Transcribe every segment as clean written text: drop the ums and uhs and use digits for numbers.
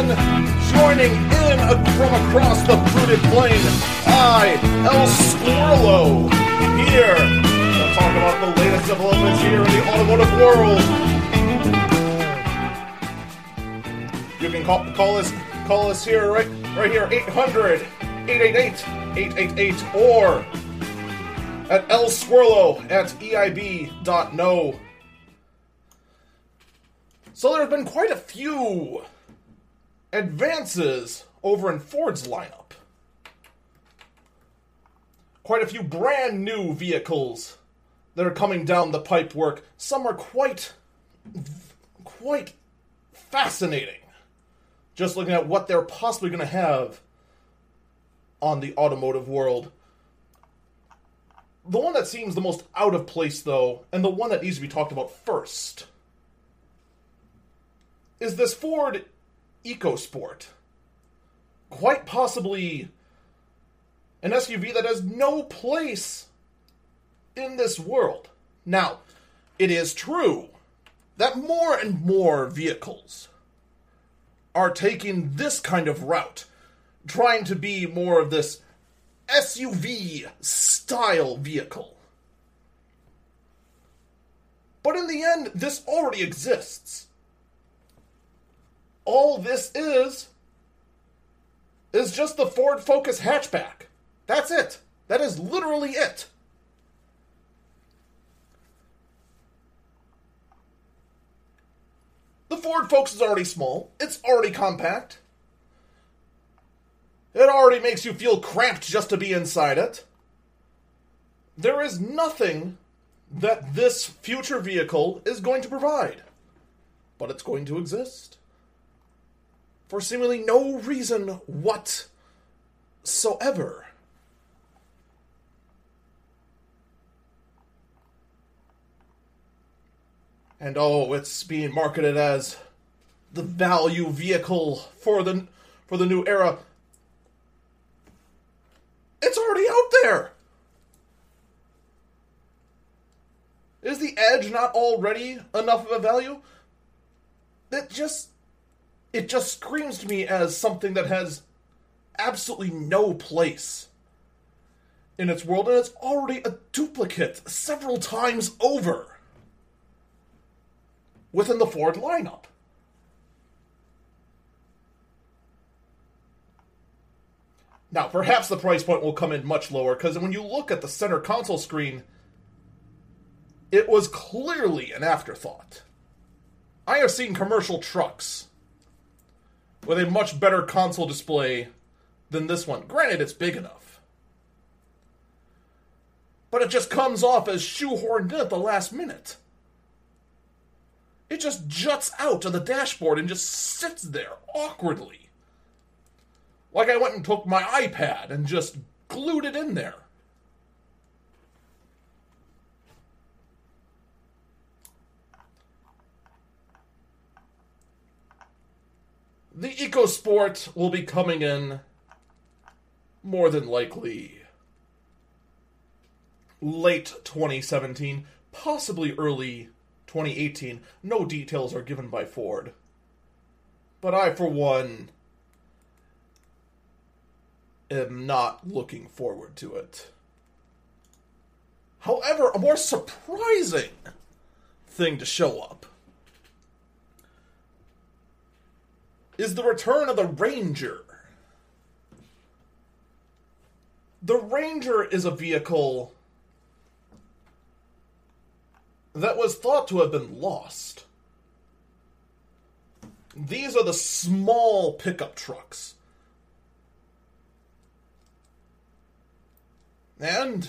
again, joining in from across the fruited plain, I, El Squirlo, here to talk about the latest developments here in the automotive world. You can call us here, right here, 800-888-888, or at El Squirlo at eib.no. So there have been quite a few advances over in Ford's lineup. Quite a few brand new vehicles that are coming down the pipework. Some are quite fascinating. Just looking at what they're possibly going to have on the automotive world. The one that seems the most out of place, though, and the one that needs to be talked about first, is this Ford EcoSport. Quite possibly an SUV that has no place in this world. Now, it is true that more and more vehicles are taking this kind of route, trying to be more of this SUV-style vehicle. But in the end, this already exists. All this is just the Ford Focus hatchback. That's it. That is literally it. The Ford Focus is already small. It's already compact. It already makes you feel cramped just to be inside it. There is nothing that this future vehicle is going to provide. But it's going to exist. For seemingly no reason whatsoever. And oh, it's being marketed as the value vehicle for the new era. It's already out there! Is the Edge not already enough of a value? It just screams to me as something that has absolutely no place in its world, and it's already a duplicate several times over within the Ford lineup. Now, perhaps the price point will come in much lower, because when you look at the center console screen, it was clearly an afterthought. I have seen commercial trucks with a much better console display than this one. Granted, it's big enough. But it just comes off as shoehorned in at the last minute. It just juts out of the dashboard and just sits there awkwardly. Like I went and took my iPad and just glued it in there. The EcoSport will be coming in, more than likely, late 2017, possibly early 2018. No details are given by Ford. But I, for one, am not looking forward to it. However, a more surprising thing to show up is the return of the Ranger. The Ranger is a vehicle that was thought to have been lost. These are the small pickup trucks. And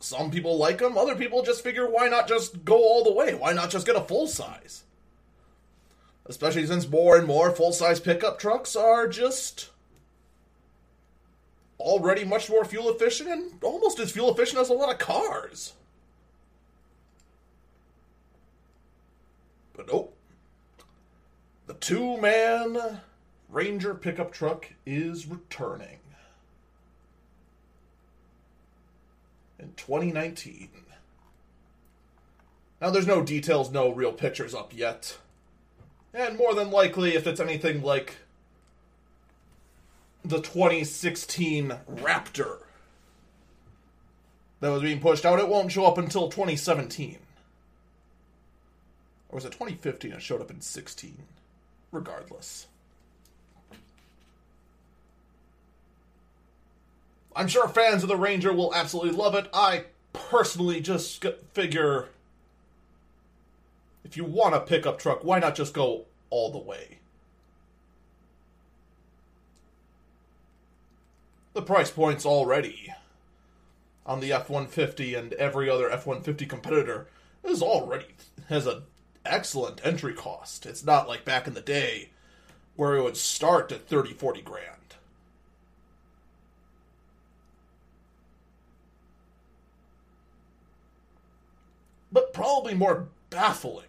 some people like them, other people just figure, why not just go all the way? Why not just get a full size? Especially since more and more full-size pickup trucks are just already much more fuel-efficient and almost as fuel-efficient as a lot of cars. But nope. The two-man Ranger pickup truck is returning in 2019. Now, there's no details, no real pictures up yet. And more than likely, if it's anything like the 2016 Raptor that was being pushed out, it won't show up until 2017. Or was it 2015? It showed up in 16. Regardless. I'm sure fans of the Ranger will absolutely love it. I personally just figure if you want a pickup truck, why not just go all the way? The price points already on the F-150 and every other F-150 competitor is already has an excellent entry cost. It's not like back in the day where it would start at 30, 40 grand. But probably more baffling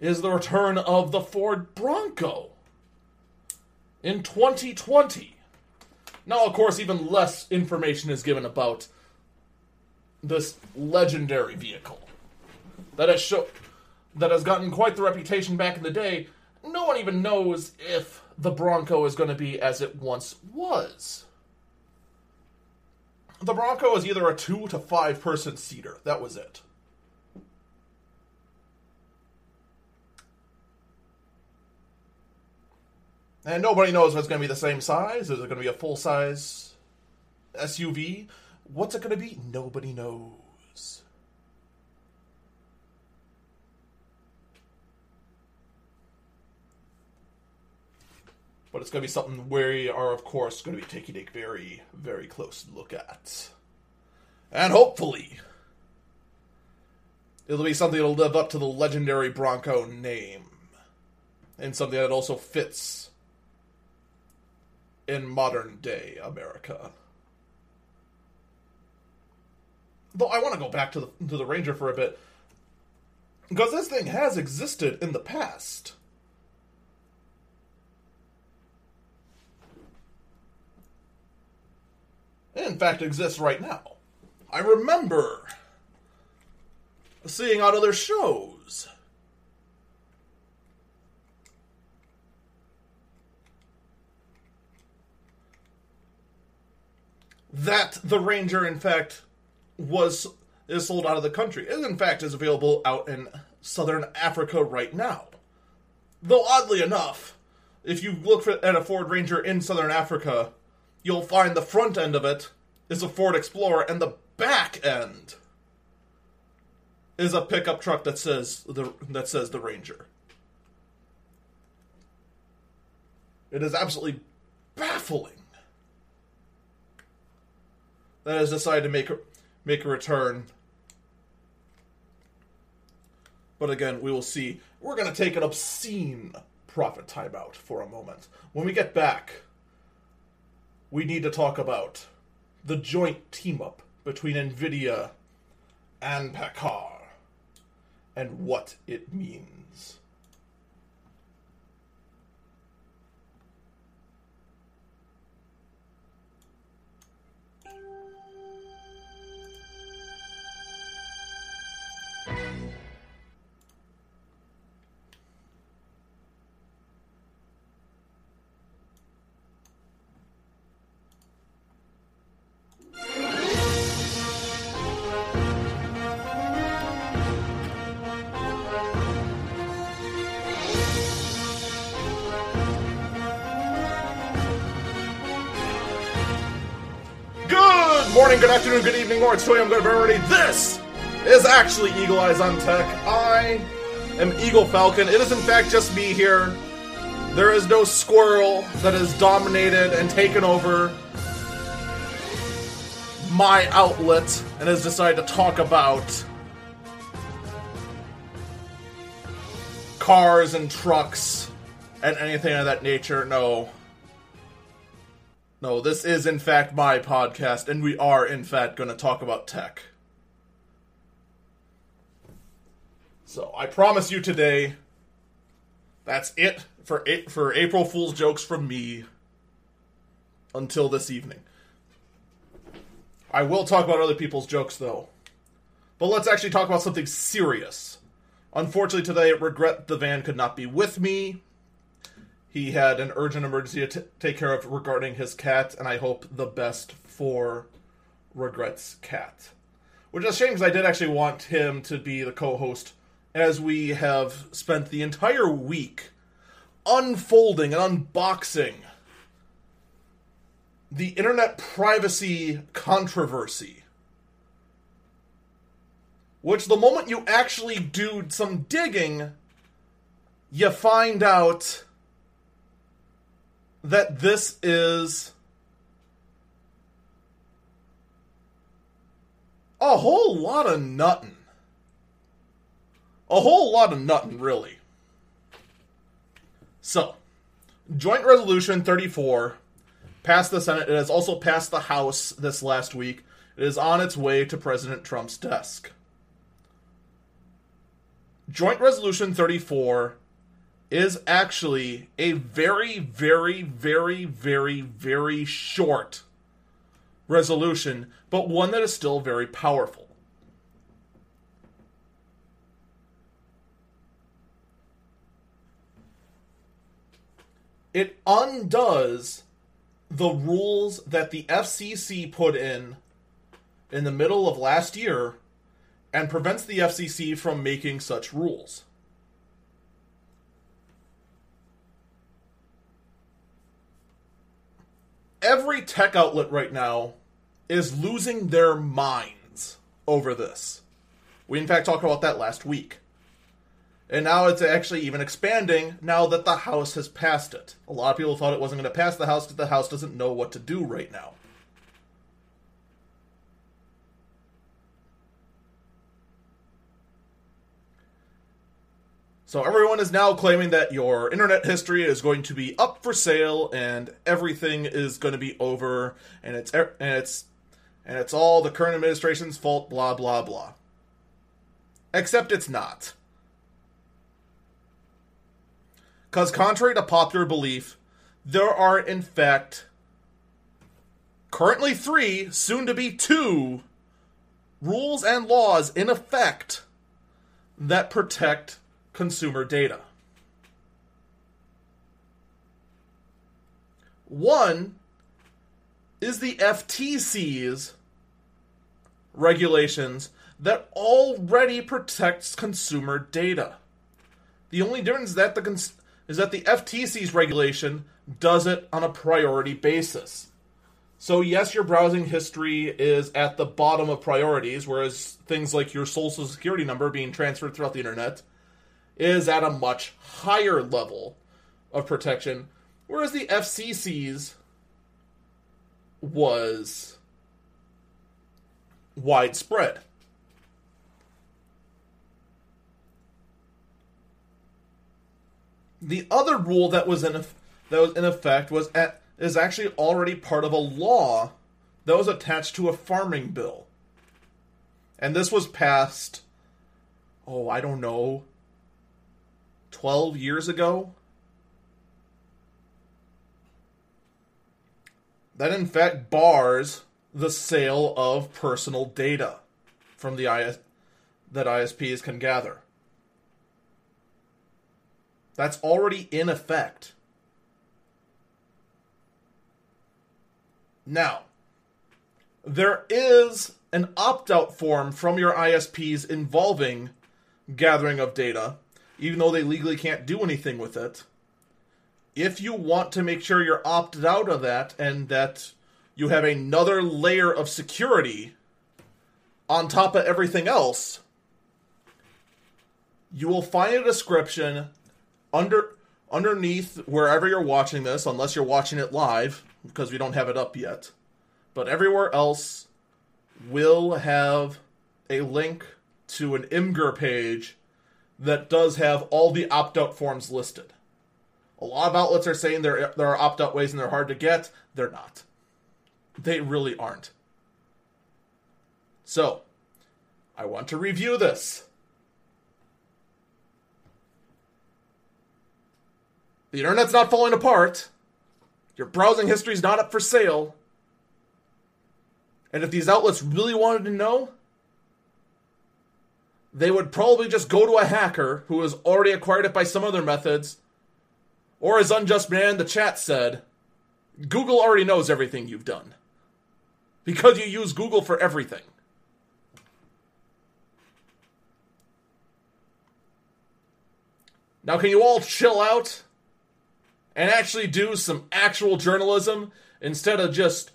is the return of the Ford Bronco in 2020. Now, of course, even less information is given about this legendary vehicle that has gotten quite the reputation back in the day. No one even knows if the Bronco is going to be as it once was. The Bronco is either a 2 to 5 person seater. That was it. And nobody knows if it's going to be the same size. Is it going to be a full-size SUV? What's it going to be? Nobody knows. But it's going to be something we are, of course, going to be taking a very, very close look at. And hopefully, it'll be something that'll live up to the legendary Bronco name. And something that also fits in modern day America. Though I want to go back to the Ranger for a bit, because this thing has existed in the past. It in fact exists right now. I remember seeing on other shows. That the Ranger, in fact, is sold out of the country. It, in fact, is available out in southern Africa right now. Though, oddly enough, if you look at a Ford Ranger in southern Africa, you'll find the front end of it is a Ford Explorer, and the back end is a pickup truck that says the Ranger. It is absolutely baffling that has decided to make a return. But again, we will see. We're going to take an obscene profit timeout for a moment. When we get back, we need to talk about the joint team-up between NVIDIA and PACCAR and what it means. Good afternoon, good evening, or it's 2 a.m. good everybody. This is actually Eagle Eyes on Tech. I am Eagle Falcon. It is in fact just me here. There is no squirrel that has dominated and taken over my outlet and has decided to talk about cars and trucks and anything of that nature. No. No, this is in fact my podcast, and we are in fact going to talk about tech. So I promise you today, that's it for April Fool's jokes from me until this evening. I will talk about other people's jokes though, but let's actually talk about something serious. Unfortunately today, regret the van could not be with me. He had an urgent emergency to take care of regarding his cat, and I hope the best for Regret's cat. Which is a shame because I did actually want him to be the co-host, as we have spent the entire week unfolding and unboxing the internet privacy controversy. Which, the moment you actually do some digging, you find out that this is a whole lot of nuttin'. A whole lot of nuttin', really. So, Joint Resolution 34 passed the Senate. It has also passed the House this last week. It is on its way to President Trump's desk. Joint Resolution 34 is actually a very short resolution, but one that is still very powerful. It undoes the rules that the FCC put in the middle of last year and prevents the FCC from making such rules. Every tech outlet right now is losing their minds over this. We, in fact, talked about that last week. And now it's actually even expanding now that the House has passed it. A lot of people thought it wasn't going to pass the House because the House doesn't know what to do right now. So everyone is now claiming that your internet history is going to be up for sale and everything is going to be over and it's all the current administration's fault, blah blah blah. Except it's not. 'Cause contrary to popular belief, there are in fact currently 3, soon to be 2 rules and laws in effect that protect consumer data. One is the FTC's regulations that already protects consumer data. The only difference is that the FTC's regulation does it on a priority basis. So yes, your browsing history is at the bottom of priorities, whereas things like your social security number being transferred throughout the internet is at a much higher level of protection, whereas the FCC's was widespread. The other rule that was in effect is actually already part of a law that was attached to a farming bill, and this was passed, oh, I don't know, 12 years ago? That in fact bars the sale of personal data from that ISPs can gather. That's already in effect. Now, there is an opt-out form from your ISPs involving gathering of data, even though they legally can't do anything with it. If you want to make sure you're opted out of that and that you have another layer of security on top of everything else, you will find a description underneath wherever you're watching this, unless you're watching it live, because we don't have it up yet. But everywhere else will have a link to an IMGR page that does have all the opt-out forms listed. A lot of outlets are saying there are opt-out ways and they're hard to get. They're not. They really aren't. So, I want to review this. The internet's not falling apart. Your browsing history's not up for sale. And if these outlets really wanted to know, they would probably just go to a hacker who has already acquired it by some other methods. Or as Unjust Man in the chat said, Google already knows everything you've done. Because you use Google for everything. Now can you all chill out and actually do some actual journalism instead of just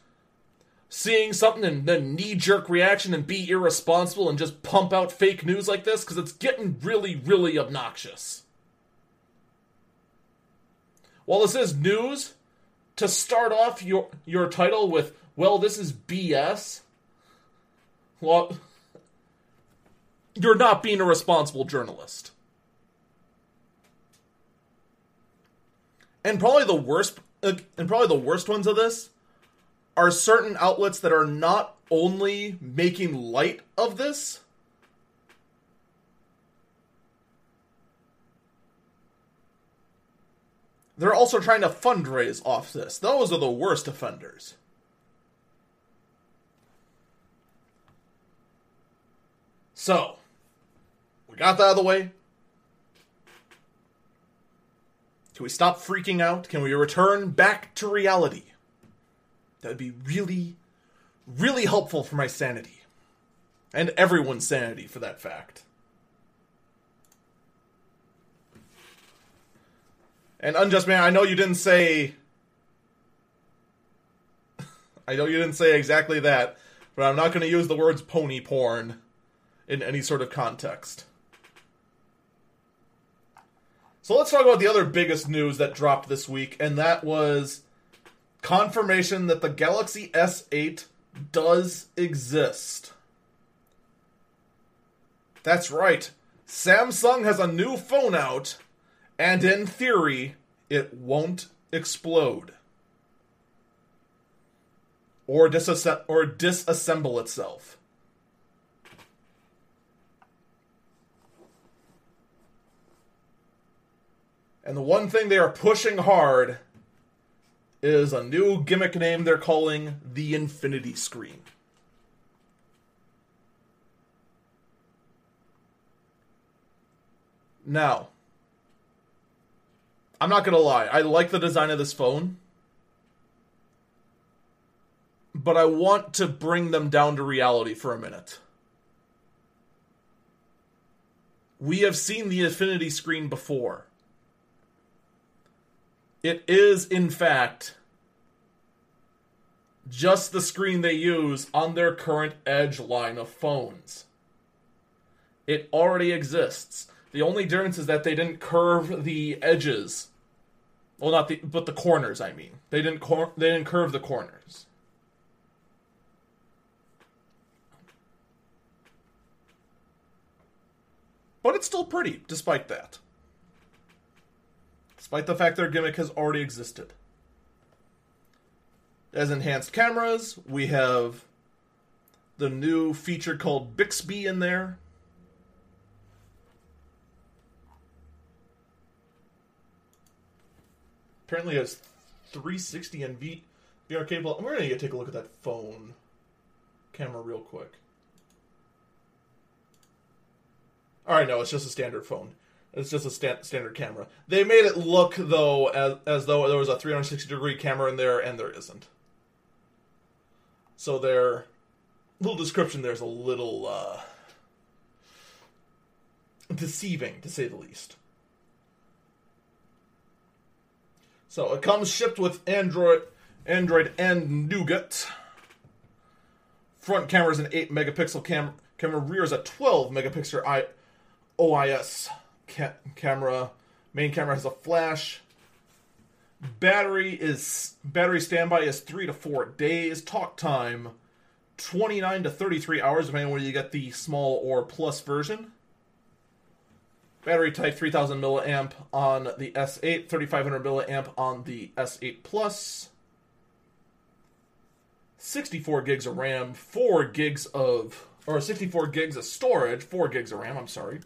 seeing something and then knee-jerk reaction and be irresponsible and just pump out fake news like this? Because it's getting really, really obnoxious. While this is news, to start off your title with, well, this is BS, well, you're not being a responsible journalist. And probably the worst ones of this are certain outlets that are not only making light of this, they're also trying to fundraise off this. Those are the worst offenders. So, we got that out of the way. Can we stop freaking out? Can we return back to reality? That would be really, really helpful for my sanity. And everyone's sanity, for that fact. And Unjust Man, I know you didn't say exactly that, but I'm not going to use the words pony porn in any sort of context. So let's talk about the other biggest news that dropped this week, and that was confirmation that the Galaxy S8 does exist. That's right. Samsung has a new phone out, and in theory, it won't explode. Or disassemble itself. And the one thing they are pushing hard is a new gimmick name they're calling the Infinity Screen. Now, I'm not going to lie. I like the design of this phone. But I want to bring them down to reality for a minute. We have seen the Infinity Screen before. It is, in fact, just the screen they use on their current Edge line of phones. It already exists. The only difference is that they didn't curve the edges. Well, but the corners, I mean. They didn't curve the corners. But it's still pretty, despite that. Despite the fact their gimmick has already existed. As enhanced cameras, we have the new feature called Bixby in there. Apparently it has 360 and VR capable. We're going to take a look at that phone camera real quick. Alright, no, it's just a standard phone. It's just a standard camera. They made it look, though, as though there was a 360-degree camera in there, and there isn't. So their little description there is a little deceiving, to say the least. So it comes shipped with Android and Nougat. Front camera is an 8-megapixel camera. Rear is a 12-megapixel OIS. Camera, main camera has a flash. Battery standby is 3 to 4 days. Talk time, 29 to 33 hours, depending on whether you get the small or plus version. Battery type 3000 milliamp on the S8, 3500 milliamp on the S8 Plus. 64 gigs of RAM, 64 gigs of storage, 4 gigs of RAM. I'm sorry.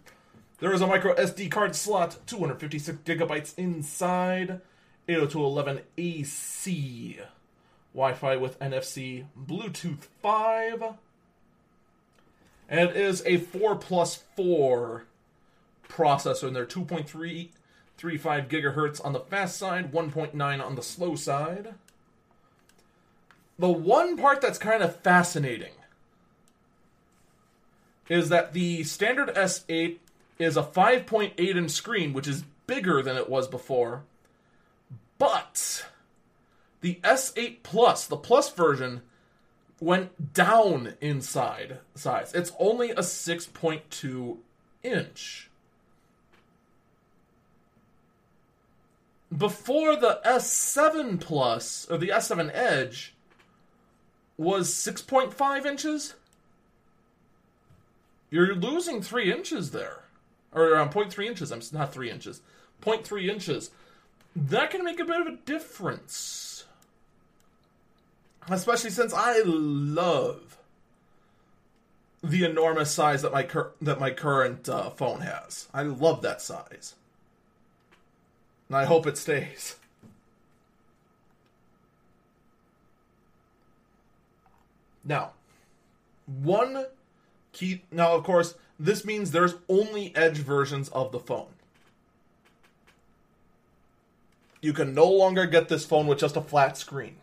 There is a micro SD card slot, 256 gigabytes inside, 802.11ac, Wi-Fi with NFC, Bluetooth 5, And it is a 4+4 processor, and they're 2.335 gigahertz on the fast side, 1.9 on the slow side. The one part that's kind of fascinating is that the standard S8 is a 5.8-inch screen, which is bigger than it was before. But the S8 Plus, the Plus version, went down in size. It's only a 6.2-inch. Before, the S7 Plus, or the S7 Edge, was 6.5 inches. You're losing 3 inches there. Or around 0.3 inches. I'm not 3 inches. 0.3 inches. That can make a bit of a difference. Especially since I love the enormous size that my current phone has. I love that size. And I hope it stays. Now, one key... Now, of course, this means there's only Edge versions of the phone. You can no longer get this phone with just a flat screen.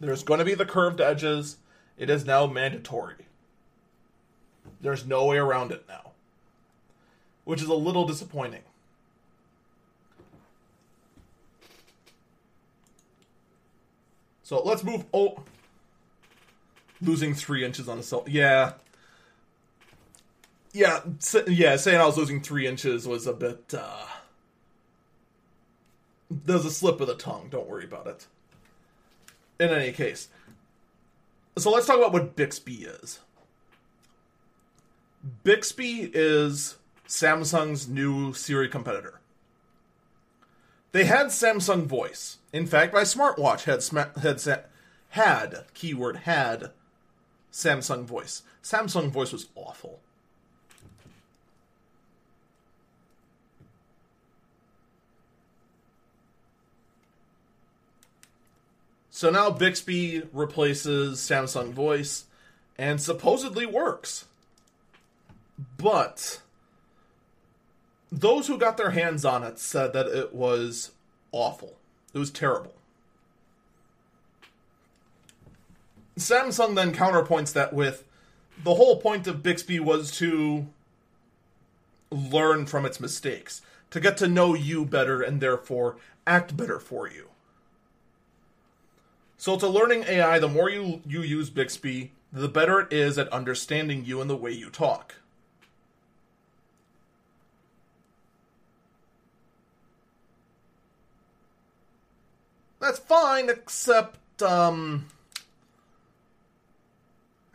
There's going to be the curved edges. It is now mandatory. There's no way around it now. Which is a little disappointing. So let's move... Oh, losing 3 inches on the cell. Yeah. Yeah, saying I was losing 3 inches was a bit, there's a slip of the tongue. Don't worry about it. In any case. So let's talk about what Bixby is. Bixby is Samsung's new Siri competitor. They had Samsung Voice. In fact, my smartwatch had Samsung Voice. Samsung Voice was awful. So now Bixby replaces Samsung Voice and supposedly works. But those who got their hands on it said that it was awful. It was terrible. Samsung then counterpoints that with, the whole point of Bixby was to learn from its mistakes, to get to know you better and therefore act better for you. So to learning AI, the more you use Bixby, the better it is at understanding you and the way you talk. That's fine, except, how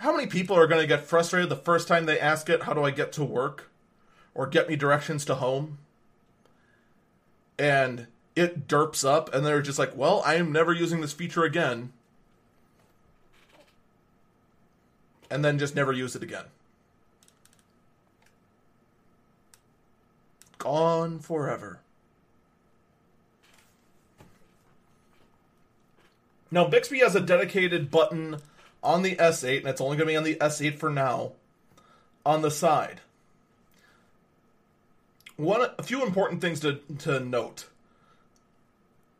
many people are going to get frustrated the first time they ask it, how do I get to work? Or get me directions to home? And... it derps up, and they're just like, well, I am never using this feature again. And then just never use it again. Gone forever. Now, Bixby has a dedicated button on the S8, and it's only going to be on the S8 for now, on the side. A few important things to note.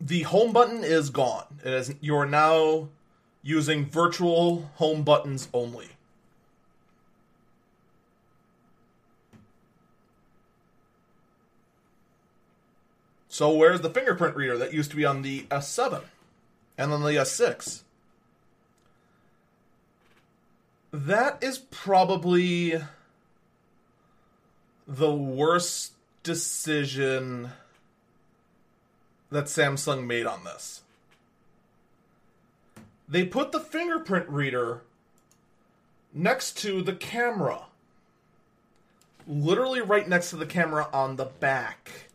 The home button is gone. It is, you are now using virtual home buttons only. So where's the fingerprint reader that used to be on the S7 and on the S6? That is probably the worst decision that Samsung made on this. They put the fingerprint reader next to the camera. Literally right next to the camera on the back.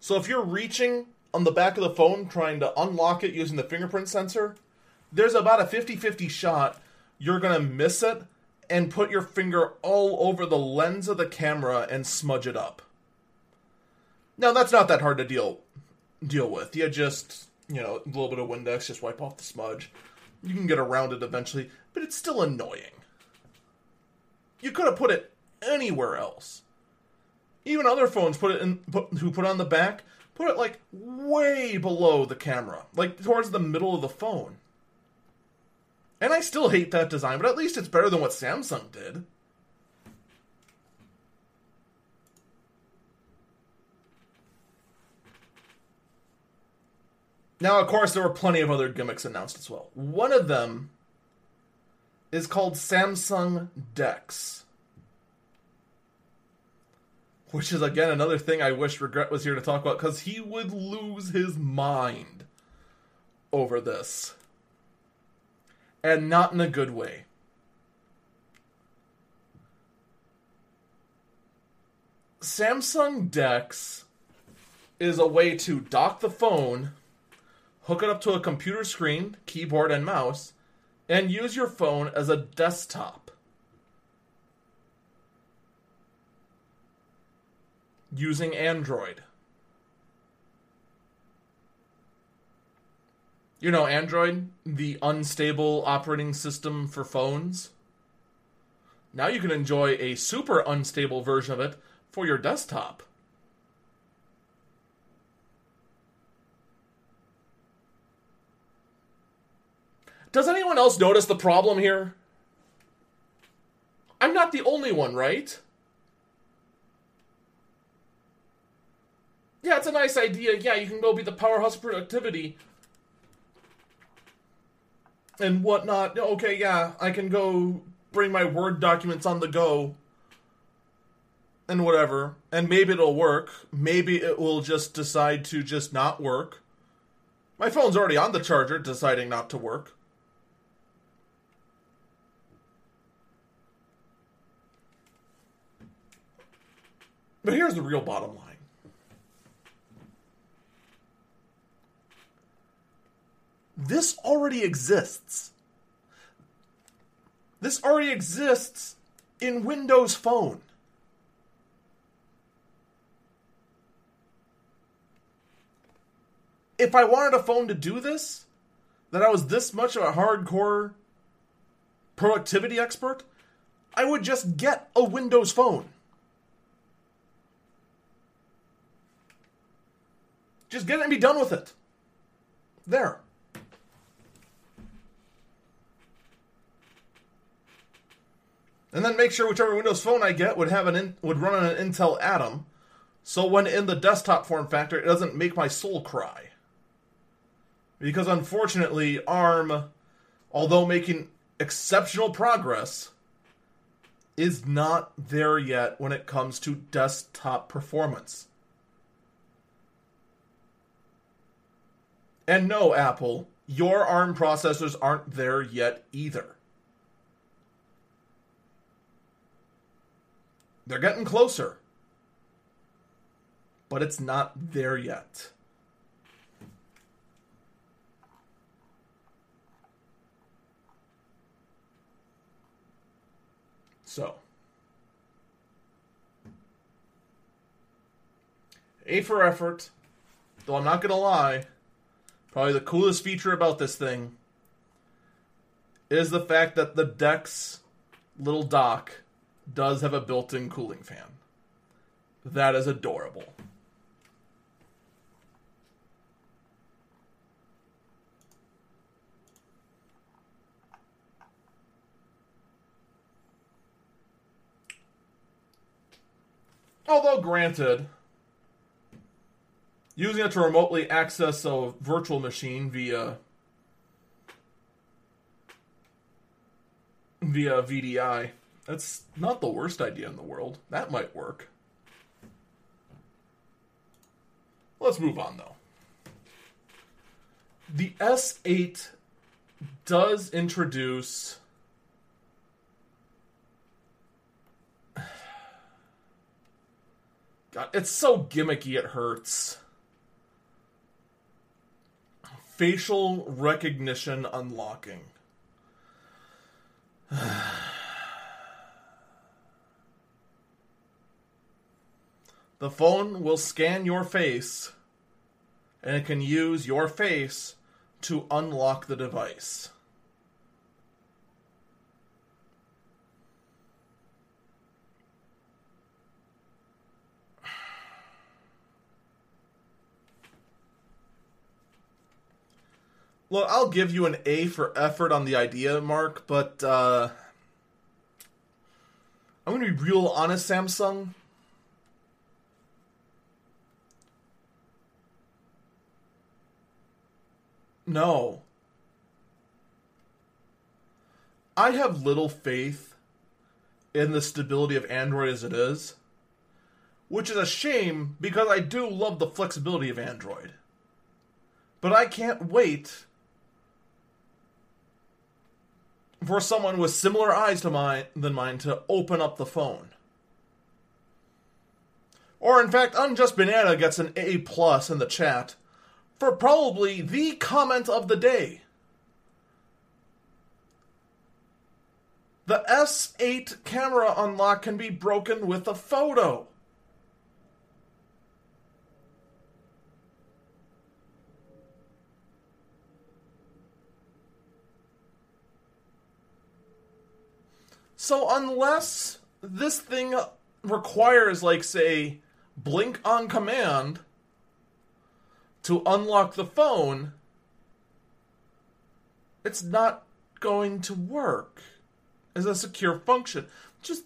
So if you're reaching on the back of the phone trying to unlock it using the fingerprint sensor, there's about a 50-50 shot you're going to miss it and put your finger all over the lens of the camera and smudge it up. Now, that's not that hard to deal with. You just, a little bit of Windex, just wipe off the smudge. You can get around it eventually, but it's still annoying. You could have put it anywhere else. Even other phones put it in, who put on the back, put it like way below the camera, like towards the middle of the phone. And I still hate that design, but at least it's better than what Samsung did. Now, of course, there were plenty of other gimmicks announced as well. One of them is called Samsung DeX, which is, again, another thing I wish Regret was here to talk about, because he would lose his mind over this. And not in a good way. Samsung DeX is a way to dock the phone, hook it up to a computer screen, keyboard, and mouse, and use your phone as a desktop. Using Android. You know Android, the unstable operating system for phones? Now you can enjoy a super unstable version of it for your desktop. Does anyone else notice the problem here? I'm not the only one, right? Yeah, it's a nice idea. Yeah, you can go be the powerhouse of productivity and whatnot. Okay, yeah, I can go bring my Word documents on the go and whatever. And maybe it'll work. Maybe it will just decide to just not work. My phone's already on the charger, deciding not to work. But here's the real bottom line. This already exists. This already exists in Windows Phone. If I wanted a phone to do this, that I was this much of a hardcore productivity expert, I would just get a Windows Phone. Just get it and be done with it. There. And then make sure whichever Windows Phone I get would have would run on an Intel Atom, so when in the desktop form factor, it doesn't make my soul cry. Because unfortunately, ARM, although making exceptional progress, is not there yet when it comes to desktop performance. And no, Apple, your ARM processors aren't there yet either. They're getting closer. But it's not there yet. So. A for effort. Though I'm not going to lie, probably the coolest feature about this thing is the fact that the DeX little dock does have a built-in cooling fan. That is adorable. Although, granted, using it to remotely access a virtual machine via VDI, that's not the worst idea in the world. That might work. Let's move on, though. The S8 does introduce... God, it's so gimmicky it hurts. Facial recognition unlocking. The phone will scan your face, and it can use your face to unlock the device. Look, I'll give you an A for effort on the idea, Mark, but I'm going to be real honest, Samsung. No. I have little faith in the stability of Android as it is, which is a shame because I do love the flexibility of Android. But I can't wait for someone with similar eyes to mine to open up the phone. Or in fact, Unjust Banana gets an A+ in the chat for probably the comment of the day. The S8 camera unlock can be broken with a photo. So unless this thing requires, like, say, blink on command to unlock the phone, it's not going to work as a secure function. Just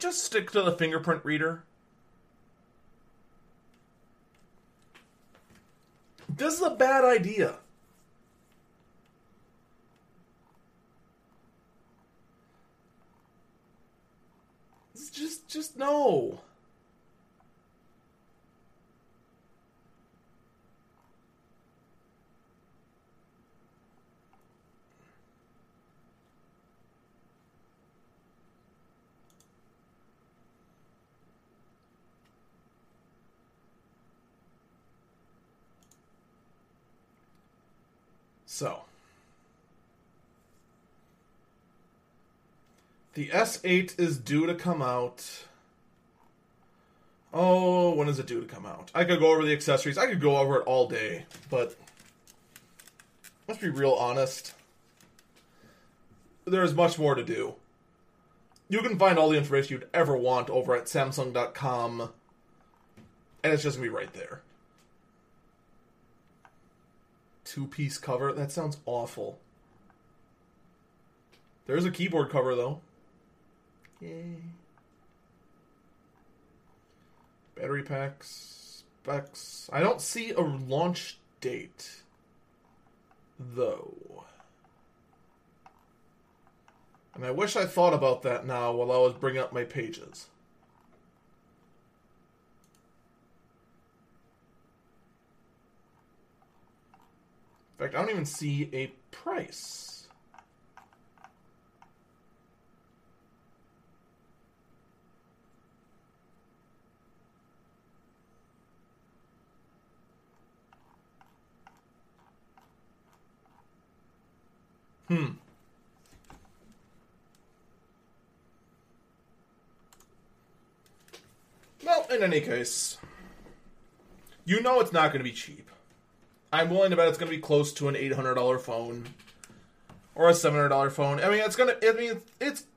stick to the fingerprint reader. This is a bad idea. Just no. So, the S8 is due to come out. Oh, when is it due to come out? I could go over the accessories. I could go over it all day, but let's be real honest. There is much more to do. You can find all the information you'd ever want over at Samsung.com, and it's just going to be right there. Two-piece cover? That sounds awful. There's a keyboard cover, though. Yay. Battery packs, specs. I don't see a launch date, though. And I wish I thought about that now while I was bringing up my pages. In fact, I don't even see a price. Well, in any case, you know it's not going to be cheap. I'm willing to bet it's going to be close to an $800 phone or a $700 phone. I mean, it's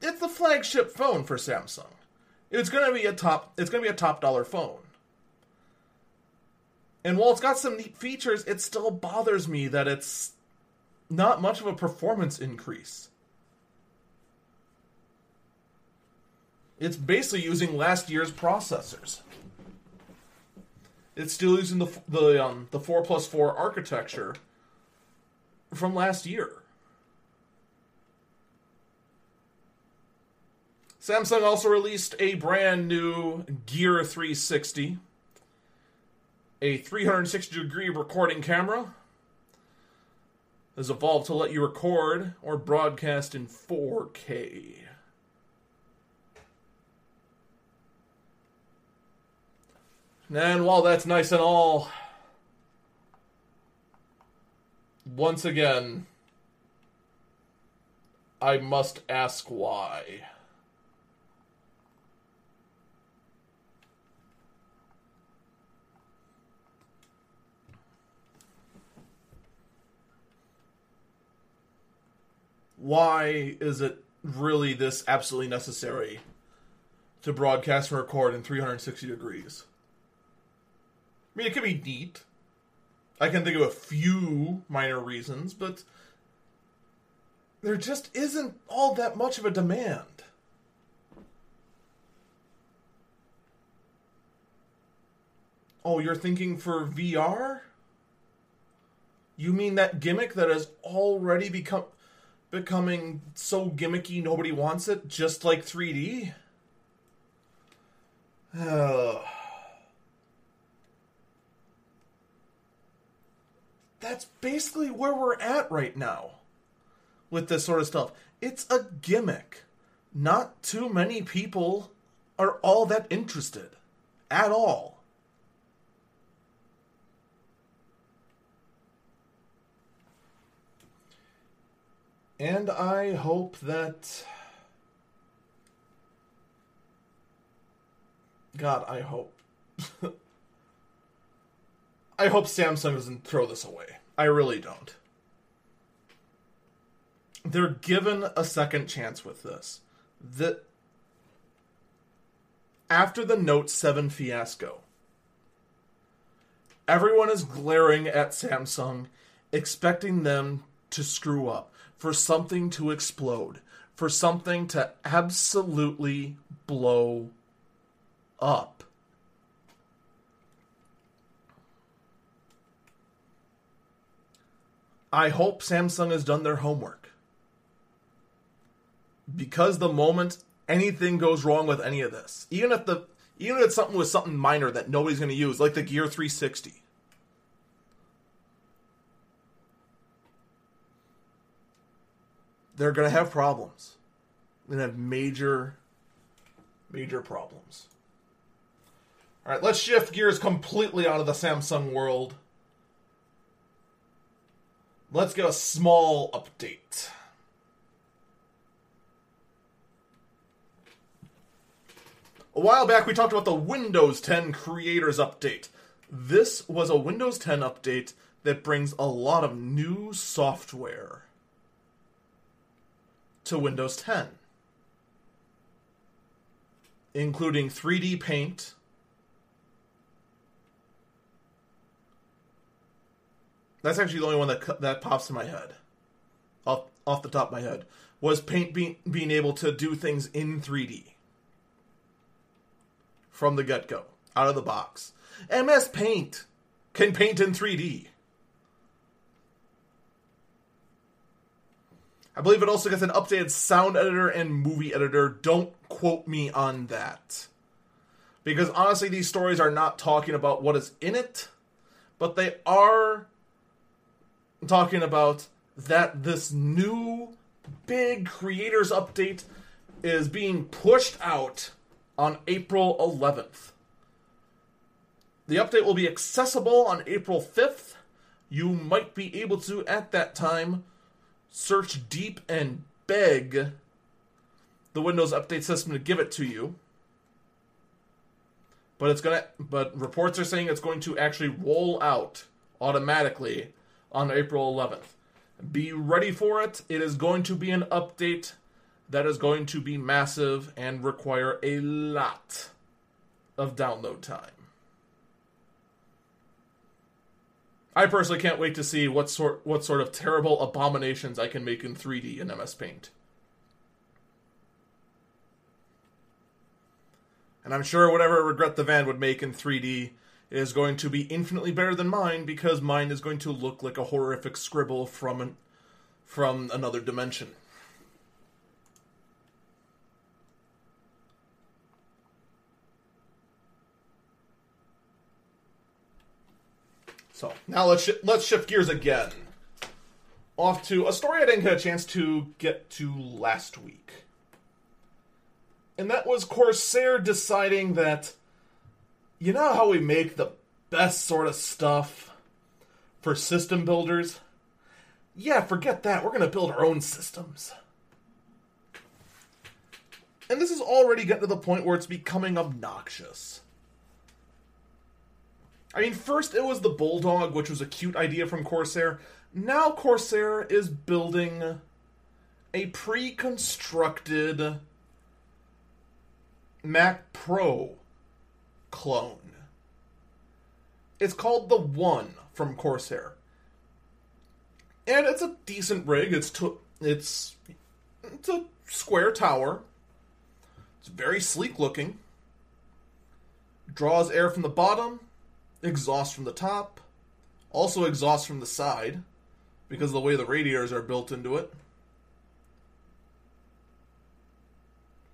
the flagship phone for Samsung. It's going to be a top dollar phone. And while it's got some neat features, it still bothers me that it's not much of a performance increase. It's basically using last year's processors. It's still using the 4+4 architecture from last year. Samsung also released a brand new Gear 360, a 360-degree recording camera. Has evolved to let you record or broadcast in 4K. And while that's nice and all, once again, I must ask why. Why is it really this absolutely necessary to broadcast and record in 360 degrees? I mean, it could be neat. I can think of a few minor reasons, but there just isn't all that much of a demand. Oh, you're thinking for VR? You mean that gimmick that has already becoming so gimmicky nobody wants it, just like 3D? That's basically where we're at right now with this sort of stuff. It's a gimmick. Not too many people are all that interested at all. And I hope that... God, I hope. I hope Samsung doesn't throw this away. I really don't. They're given a second chance with this. After the Note 7 fiasco, everyone is glaring at Samsung, expecting them to screw up, for something to explode, for something to absolutely blow up. I hope Samsung has done their homework, because the moment anything goes wrong with any of this, even if it's something with something minor that nobody's going to use, like the Gear 360, they're going to have problems. They're going to have major, major problems. All right, let's shift gears completely out of the Samsung world. Let's get a small update. A while back, we talked about the Windows 10 Creators Update. This was a Windows 10 update that brings a lot of new software to Windows 10, including 3D Paint, that's actually the only one that pops in my head, off the top of my head, was Paint being able to do things in 3D from the get-go, out of the box. MS Paint can paint in 3D. I believe it also gets an updated sound editor and movie editor. Don't quote me on that, because honestly, these stories are not talking about what is in it, but they are talking about that this new big creators update is being pushed out on April 11th. The update will be accessible on April 5th. You might be able to, at that time, search deep and beg the Windows update system to give it to you. But reports are saying it's going to actually roll out automatically on April 11th. Be ready for it. It is going to be an update that is going to be massive and require a lot of download time. I personally can't wait to see what sort of terrible abominations I can make in 3D in MS Paint. And I'm sure whatever Regret the Van would make in 3D is going to be infinitely better than mine, because mine is going to look like a horrific scribble from another dimension. So, now let's shift gears again. Off to a story I didn't get a chance to get to last week. And that was Corsair deciding that, you know how we make the best sort of stuff for system builders? Yeah, forget that. We're going to build our own systems. And this is already getting to the point where it's becoming obnoxious. I mean, first it was the Bulldog, which was a cute idea from Corsair. Now Corsair is building a pre-constructed Mac Pro clone. It's called the One from Corsair. And it's a decent rig. It's a square tower. It's very sleek looking. Draws air from the bottom, exhaust from the top, also exhaust from the side, because of the way the radiators are built into it.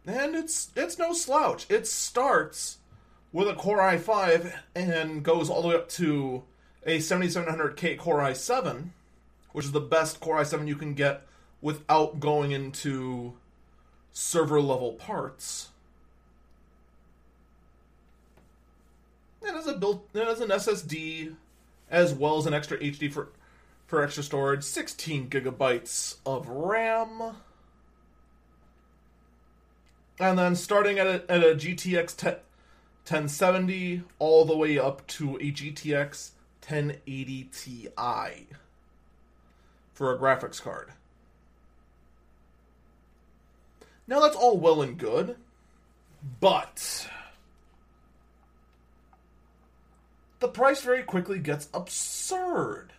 And it's no slouch. It starts with a Core i5 and goes all the way up to a 7700K Core i7, which is the best Core i7 you can get without going into server-level parts. And as an SSD, as well as an extra HD for extra storage, 16 gigabytes of RAM. And then starting at a GTX 1070 all the way up to a GTX 1080 Ti for a graphics card. Now that's all well and good, but the price very quickly gets absurd.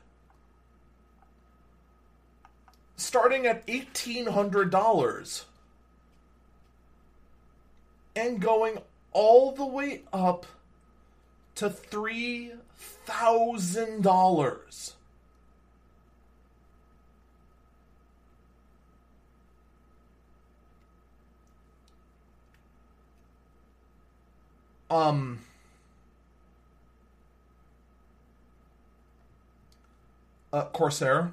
Starting at $1,800 and going all the way up to $3,000. Corsair,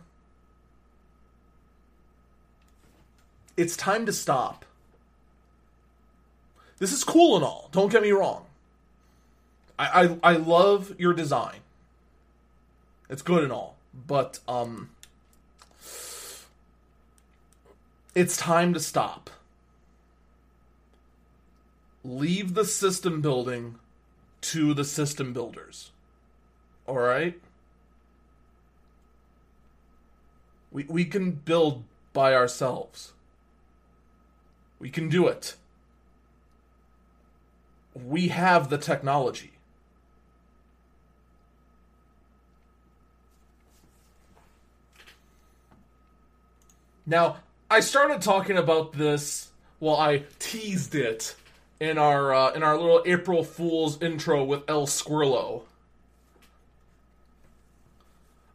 it's time to stop. This is cool and all, don't get me wrong. I love your design. It's good and all, but it's time to stop. Leave the system building to the system builders. All right? We can build by ourselves. We can do it. We have the technology. Now, I started talking about this, well, I teased it in our little April Fool's intro with El Squirlo.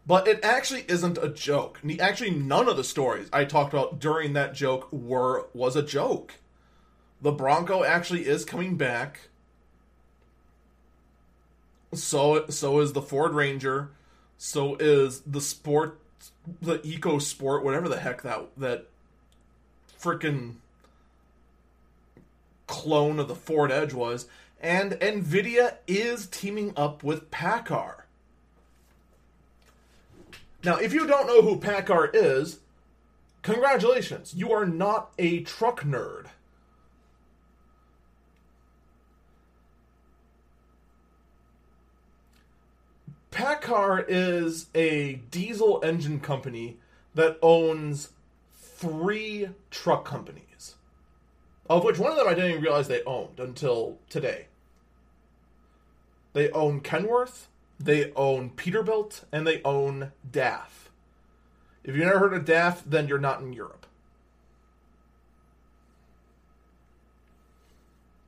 But it actually isn't a joke. Actually, none of the stories I talked about during that joke was a joke. The Bronco actually is coming back. So is the Ford Ranger. So is the EcoSport, whatever the heck that freaking clone of the Ford Edge was. And NVIDIA is teaming up with PACCAR. Now, if you don't know who PACCAR is, congratulations. You are not a truck nerd. PACCAR is a diesel engine company that owns 3 truck companies, of which one of them I didn't even realize they owned until today. They own Kenworth, they own Peterbilt, and they own DAF. If you've never heard of DAF, then you're not in Europe.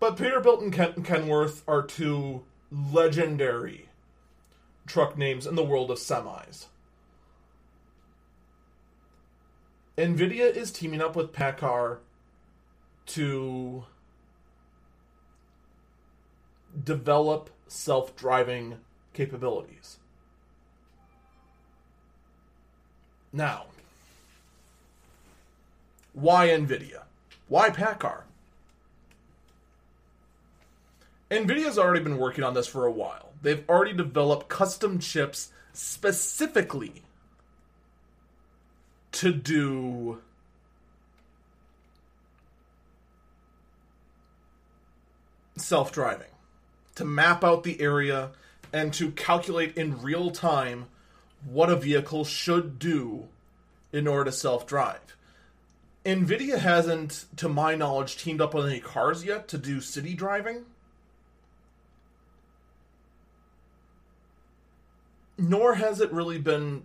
But Peterbilt and Kenworth are 2 legendary truck names in the world of semis. NVIDIA is teaming up with PACCAR to develop self-driving capabilities. Now, why NVIDIA? Why PACCAR? NVIDIA's already been working on this for a while. They've already developed custom chips specifically to do self-driving, to map out the area and to calculate in real time what a vehicle should do in order to self-drive. NVIDIA hasn't, to my knowledge, teamed up on any cars yet to do city driving. nor has it really been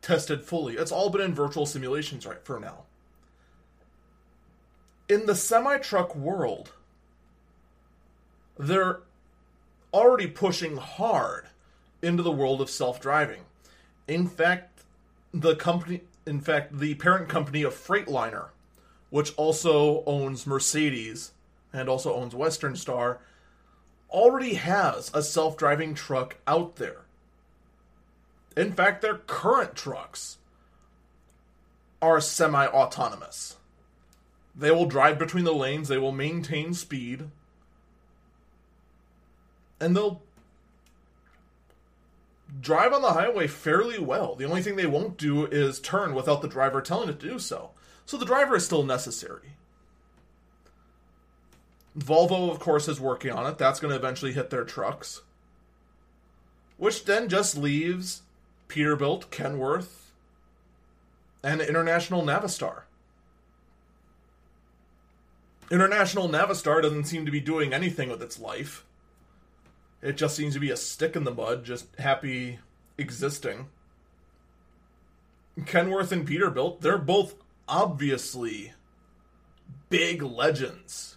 tested fully. It's all been in virtual simulations right for now. In the semi-truck world, they're already pushing hard into the world of self-driving. In fact, the parent company of Freightliner, which also owns Mercedes and also owns Western Star, already has a self-driving truck out there. In fact, their current trucks are semi-autonomous. They will drive between the lanes, they will maintain speed, and they'll drive on the highway fairly well. The only thing they won't do is turn without the driver telling it to do so. So the driver is still necessary. Volvo, of course, is working on it. That's going to eventually hit their trucks. Which then just leaves Peterbilt, Kenworth, and International Navistar. International Navistar doesn't seem to be doing anything with its life. It just seems to be a stick in the mud, just happy existing. Kenworth and Peterbilt, they're both obviously big legends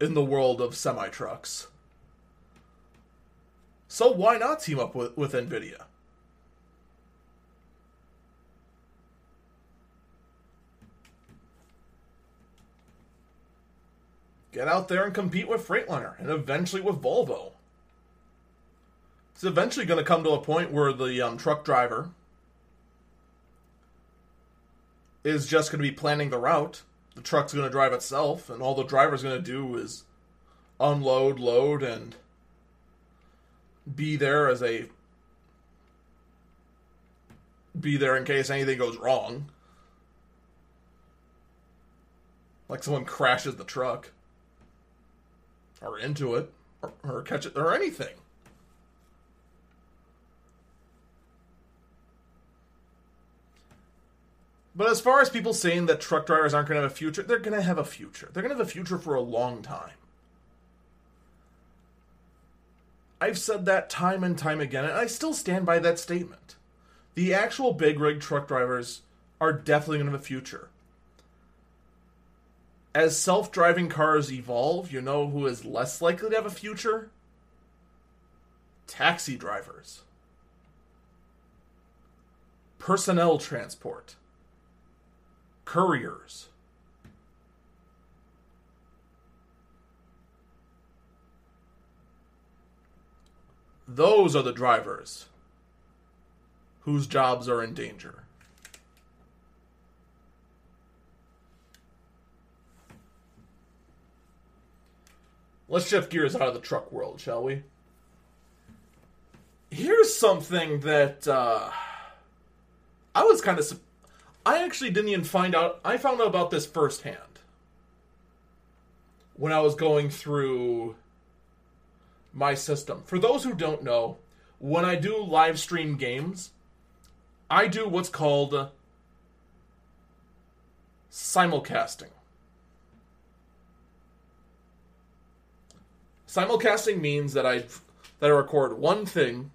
in the world of semi-trucks. So why not team up with NVIDIA? Get out there and compete with Freightliner and eventually with Volvo. It's eventually going to come to a point where the truck driver is just going to be planning the route. The truck's going to drive itself, and all the driver's going to do is unload, load, and be there in case anything goes wrong. Like someone crashes the truck, or into it, or catch it, or anything. But as far as people saying that truck drivers aren't going to have a future, they're going to have a future. They're going to have a future for a long time. I've said that time and time again, and I still stand by that statement. The actual big rig truck drivers are definitely going to have a future. As self-driving cars evolve, you know who is less likely to have a future? Taxi drivers. Personnel transport. Couriers. Those are the drivers whose jobs are in danger. Let's shift gears out of the truck world, shall we? Here's something that I was kind of surprised. I actually didn't even find out. I found out about this firsthand when I was going through my system. For those who don't know, when I do live stream games, I do what's called simulcasting. Simulcasting means that I record one thing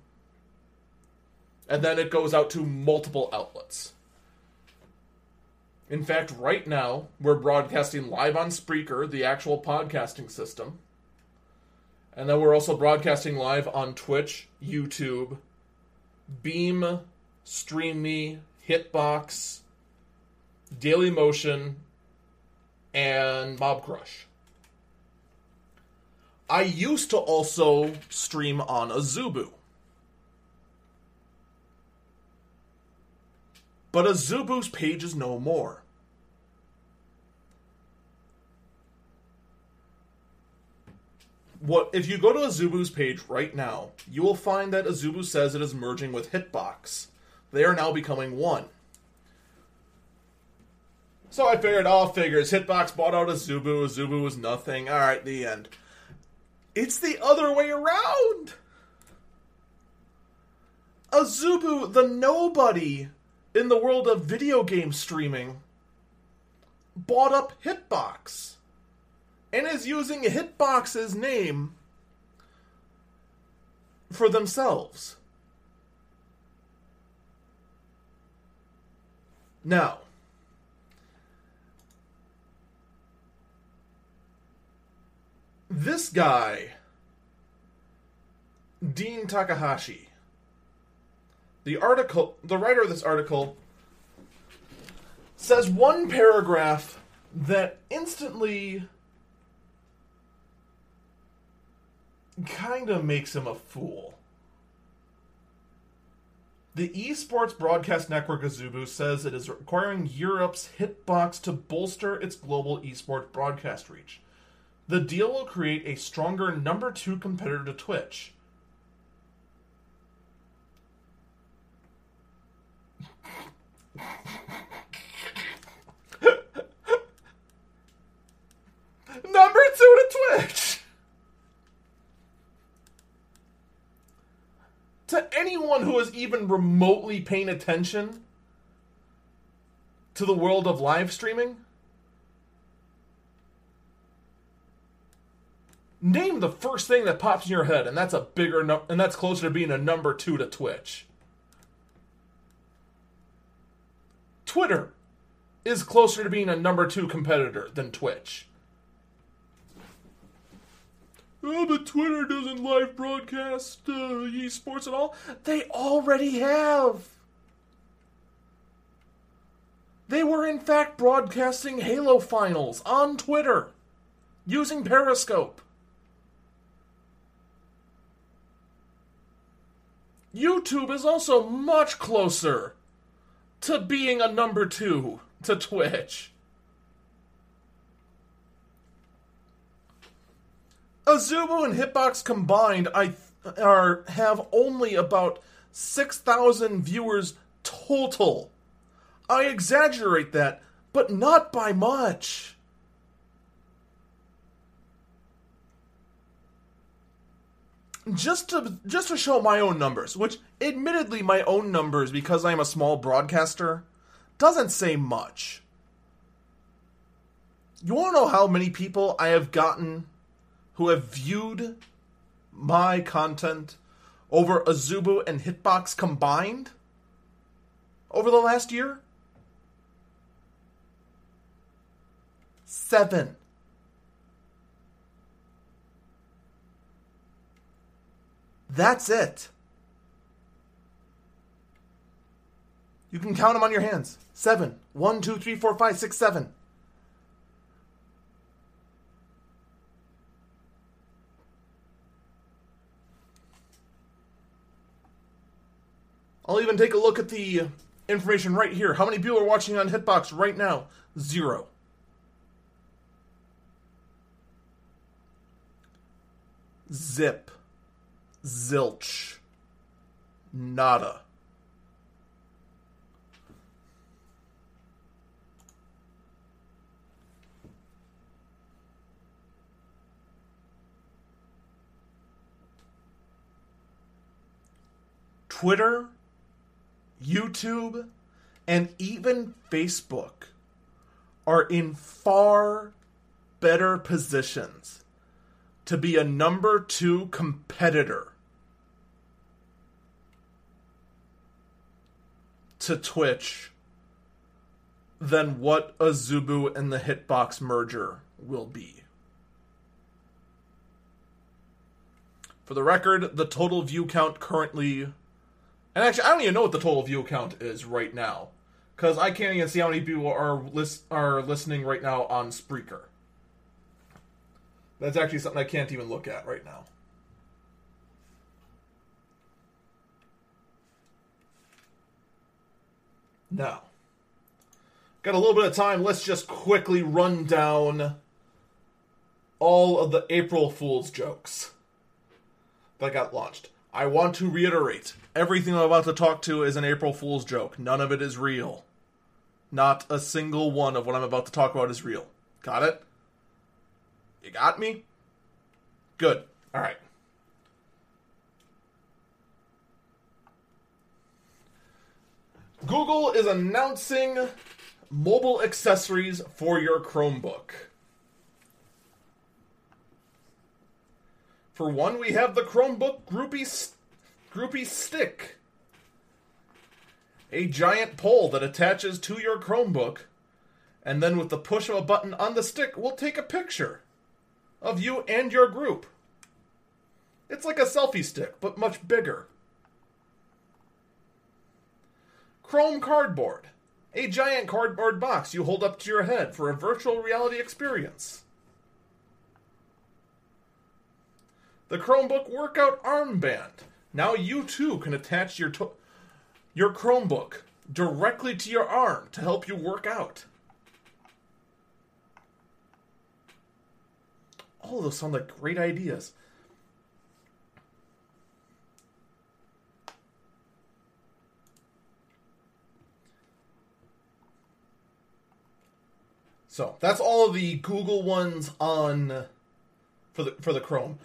and then it goes out to multiple outlets. In fact, right now, we're broadcasting live on Spreaker, the actual podcasting system. And then we're also broadcasting live on Twitch, YouTube, Beam, StreamMe, Hitbox, Dailymotion, and Mob Crush. I used to also stream on Azubu. But Azubu's page is no more. If you go to Azubu's page right now, you will find that Azubu says it is merging with Hitbox. They are now becoming one. So I figured, all figures, Hitbox bought out Azubu, Azubu was nothing, alright, the end. It's the other way around! Azubu, the nobody in the world of video game streaming, bought up Hitbox and is using Hitbox's name for themselves. No. This guy, Dean Takahashi, the writer of this article, says one paragraph that instantly kind of makes him a fool. The esports broadcast network Azubu says it is requiring Europe's Hitbox to bolster its global esports broadcast reach. The deal will create a stronger number 2 competitor to Twitch. Number 2 to Twitch! To anyone who is even remotely paying attention to the world of live streaming, name the first thing that pops in your head, and that's a bigger and that's closer to being a number 2 to Twitch. Twitter is closer to being a number 2 competitor than Twitch. Oh, but Twitter doesn't live broadcast esports at all. They already have. They were in fact broadcasting Halo finals on Twitter using Periscope. YouTube is also much closer to being a number 2 to Twitch. Azubu and Hitbox combined have only about 6,000 viewers total. I exaggerate that, but not by much. Just to show my own numbers, which admittedly my own numbers, because I'm a small broadcaster, doesn't say much. You wanna know how many people I have gotten who have viewed my content over Azubu and Hitbox combined over the last year? 7. That's it. You can count them on your hands. 7. 1, 2, 3, 4, 5, 6, 7. I'll even take a look at the information right here. How many people are watching on Hitbox right now? 0. Zip. Zilch. Nada. Twitter, YouTube, and even Facebook are in far better positions to be a number 2 competitor to Twitch than what Azubu and the Hitbox merger will be. For the record, the total view count currently, and actually I don't even know what the total view count is right now, because I can't even see how many people are listening right now on Spreaker. That's actually something I can't even look at right now. Now, got a little bit of time. Let's just quickly run down all of the April Fool's jokes that got launched. I want to reiterate, everything I'm about to talk to is an April Fool's joke. None of it is real. Not a single one of what I'm about to talk about is real. Got it? You got me? Good. All right. Google is announcing mobile accessories for your Chromebook. For one, we have the Chromebook Groupie Stick. a giant pole that attaches to your Chromebook, and then with the push of a button on the stick, we'll take a picture of you and your group. It's like a selfie stick, but much bigger. Chrome Cardboard, a giant cardboard box you hold up to your head for a virtual reality experience. The Chromebook Workout Armband. Now you too can attach your Chromebook directly to your arm to help you work out. All of those sound like great ideas. So that's all of the Google ones on for the Chrome.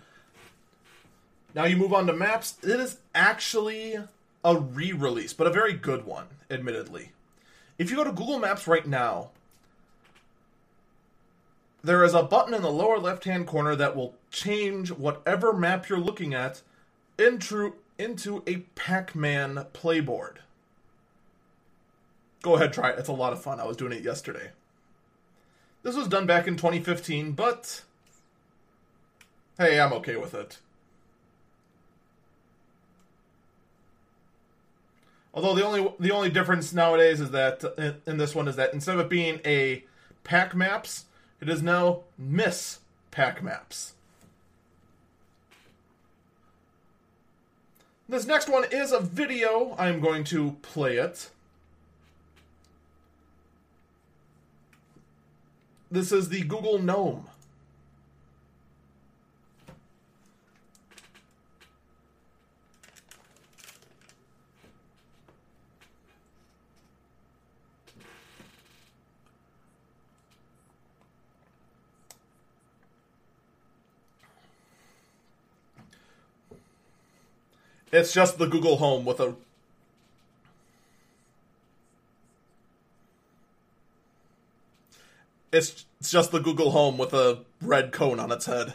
Now you move on to Maps. It is actually a re-release, but a very good one, admittedly. If you go to Google Maps right now, there is a button in the lower left-hand corner that will change whatever map you're looking at into a Pac-Man playboard. Go ahead, try it. It's a lot of fun. I was doing it yesterday. This was done back in 2015, but hey, I'm okay with it. Although the only difference nowadays is that in this one is that instead of it being a pack maps, it is now Miss Pack Maps. This next one is a video. I'm going to play it. This is the Google Gnome. It's just the Google Home with a... It's just the Google Home with a red cone on its head.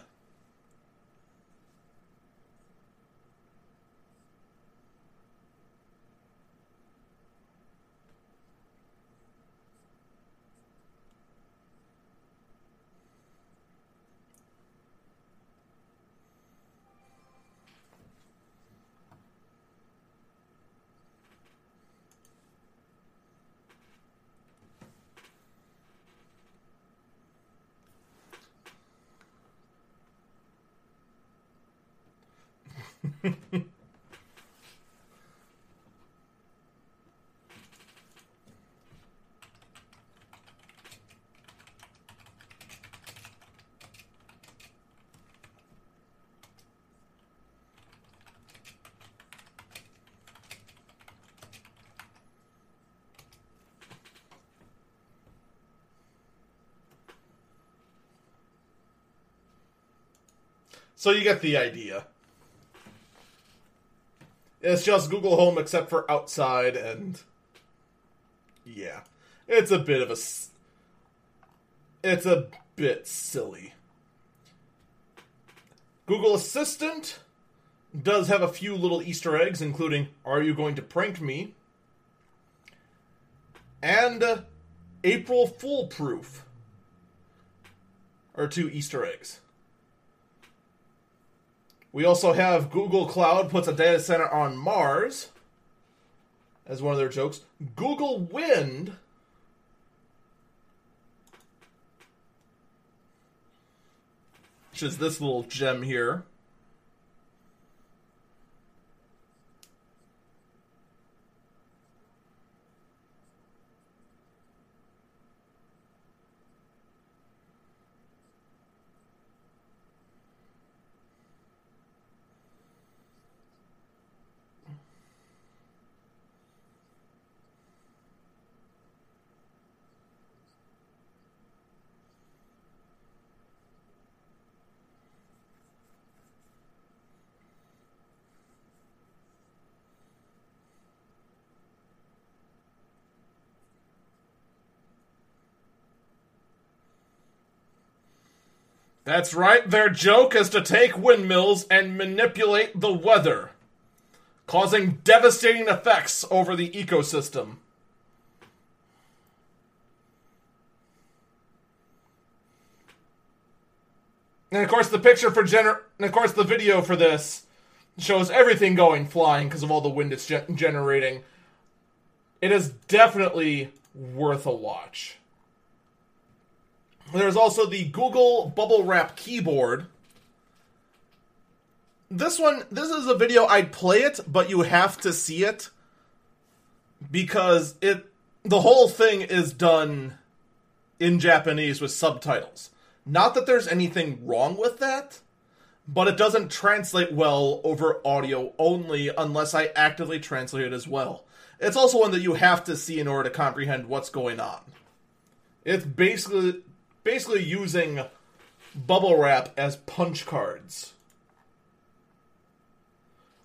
So you get the idea. It's just Google Home except for outside, and yeah, it's a bit silly. Google Assistant does have a few little Easter eggs, including "Are you going to prank me?" and "April Foolproof" are two Easter eggs. We also have Google Cloud puts a data center on Mars as one of their jokes. Google Wind which is this little gem here. That's right, their joke is to take windmills and manipulate the weather. causing devastating effects over the ecosystem. And of course, the picture for the video for this shows everything going flying because of all the wind it's generating. It is definitely worth a watch. There's also the Google Bubble Wrap keyboard. This is a video I'd play it, but you have to see it because the whole thing is done in Japanese with subtitles. Not that there's anything wrong with that, but it doesn't translate well over audio only unless I actively translate it as well. It's also one that you have to see in order to comprehend what's going on. It's basically using bubble wrap as punch cards.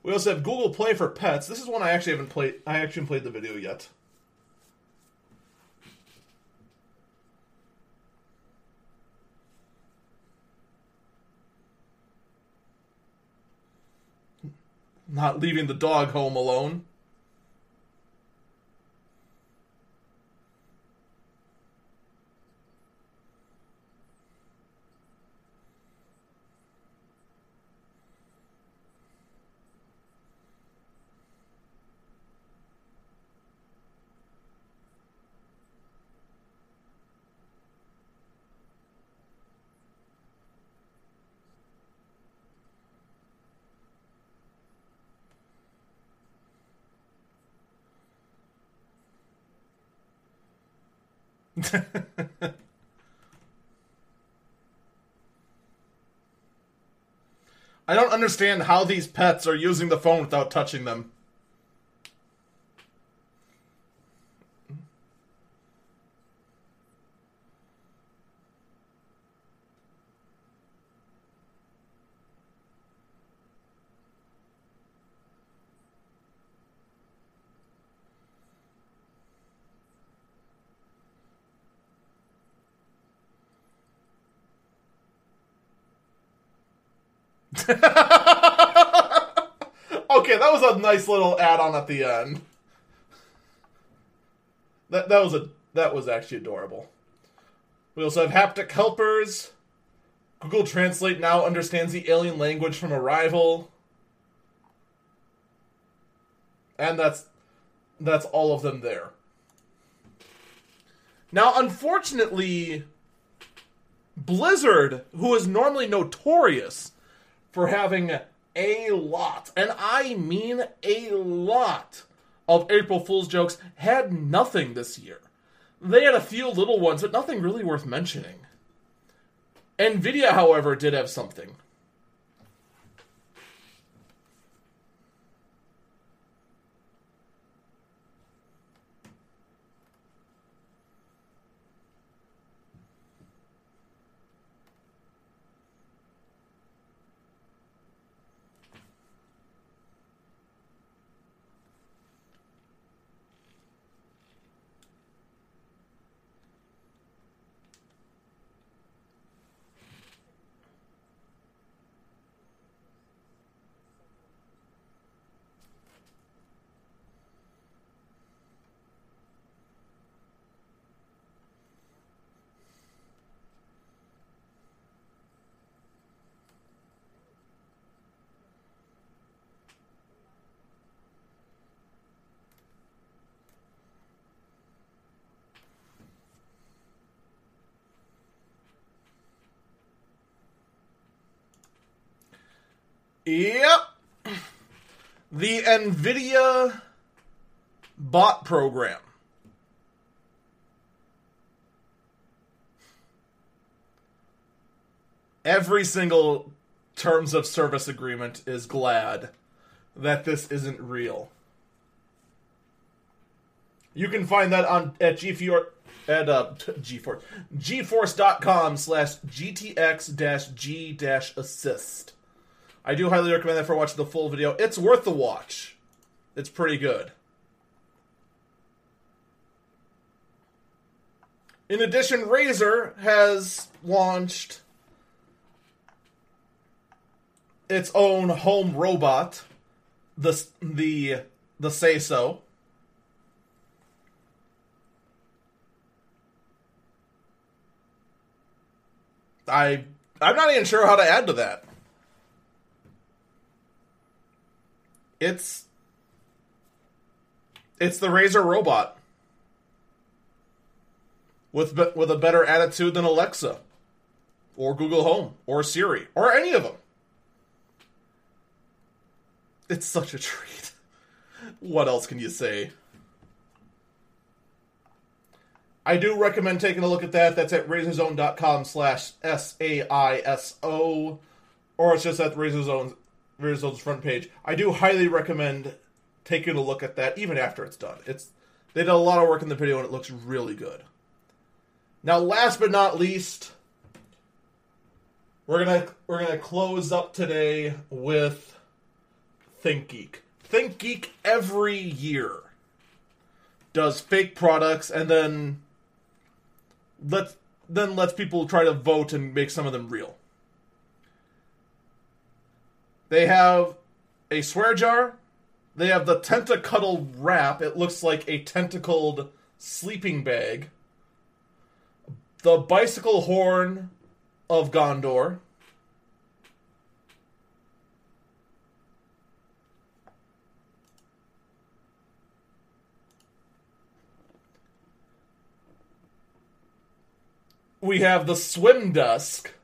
We also have Google Play for Pets. This is one I actually haven't played. I actually played the video yet. Not leaving the dog home alone. I don't understand how these pets are using the phone without touching them. Okay, that was a nice little add-on at the end. That was actually adorable. We also have haptic helpers. Google Translate now understands the alien language from Arrival. And that's all of them there. Now, unfortunately, Blizzard, who is normally notorious for having a lot, and I mean a lot, of April Fool's jokes, had nothing this year. They had a few little ones, but nothing really worth mentioning. NVIDIA, however, did have something. Yep. The NVIDIA bot program. Every single terms of service agreement is glad that this isn't real. You can find that at GeForce.com/GTX-G-assist. I do highly recommend that for watching the full video. It's worth the watch. It's pretty good. In addition, Razer has launched its own home robot the say-so. I'm not even sure how to add to that. It's the Razer robot with a better attitude than Alexa or Google Home or Siri or any of them. It's such a treat. What else can you say? I do recommend taking a look at that. That's at razorzone.com/SAISO, or it's just at Razorzone's front page. I do highly recommend taking a look at that even after it's done. They did a lot of work in the video and it looks really good. Now, last but not least, we're gonna close up today with ThinkGeek. ThinkGeek every year does fake products and then lets people try to vote and make some of them real. They have a swear jar. They have the tentacuddle wrap. It looks like a tentacled sleeping bag. The bicycle horn of Gondor. We have the swim desk.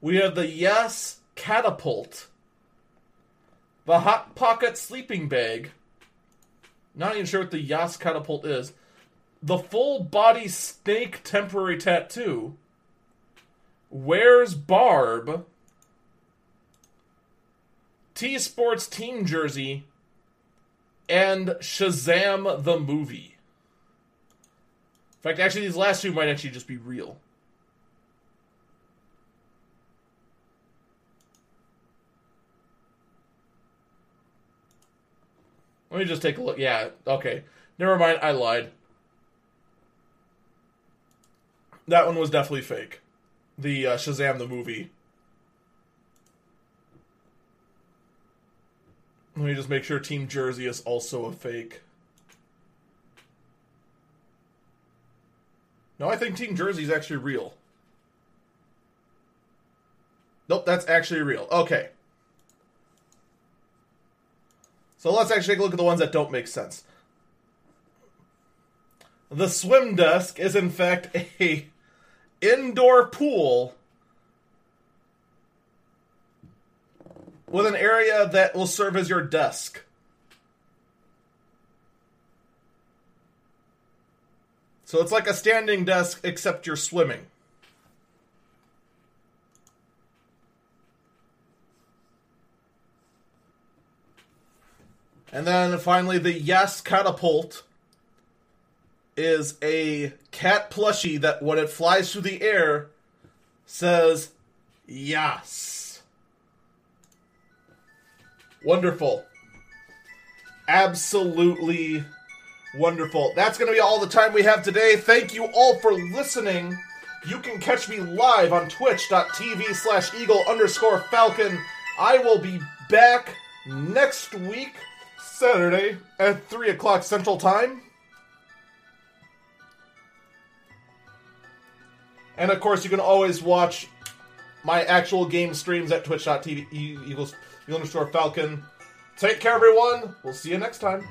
We have the yes catapult. The hot pocket sleeping bag. Not even sure what the yes catapult is. The full body snake temporary tattoo. Where's Barb? T Sports team jersey. And Shazam the movie. In fact, actually, these last two might actually just be real. Let me just take a look. Yeah, okay. Never mind, I lied. That one was definitely fake. The Shazam the movie. Let me just make sure Team Jersey is also a fake. No, I think Team Jersey is actually real. Nope, that's actually real. Okay. So let's actually take a look at the ones that don't make sense. The swim desk is in fact a indoor pool with an area that will serve as your desk. So it's like a standing desk, except you're swimming. And then finally, the Yes Catapult is a cat plushie that when it flies through the air says, Yes. Wonderful. Absolutely wonderful. That's going to be all the time we have today. Thank you all for listening. You can catch me live on twitch.tv/eagle_falcon. I will be back next week, Saturday, at 3 o'clock Central Time. And, of course, you can always watch my actual game streams at twitch.tv/eagle_falcon. Take care, everyone. We'll see you next time.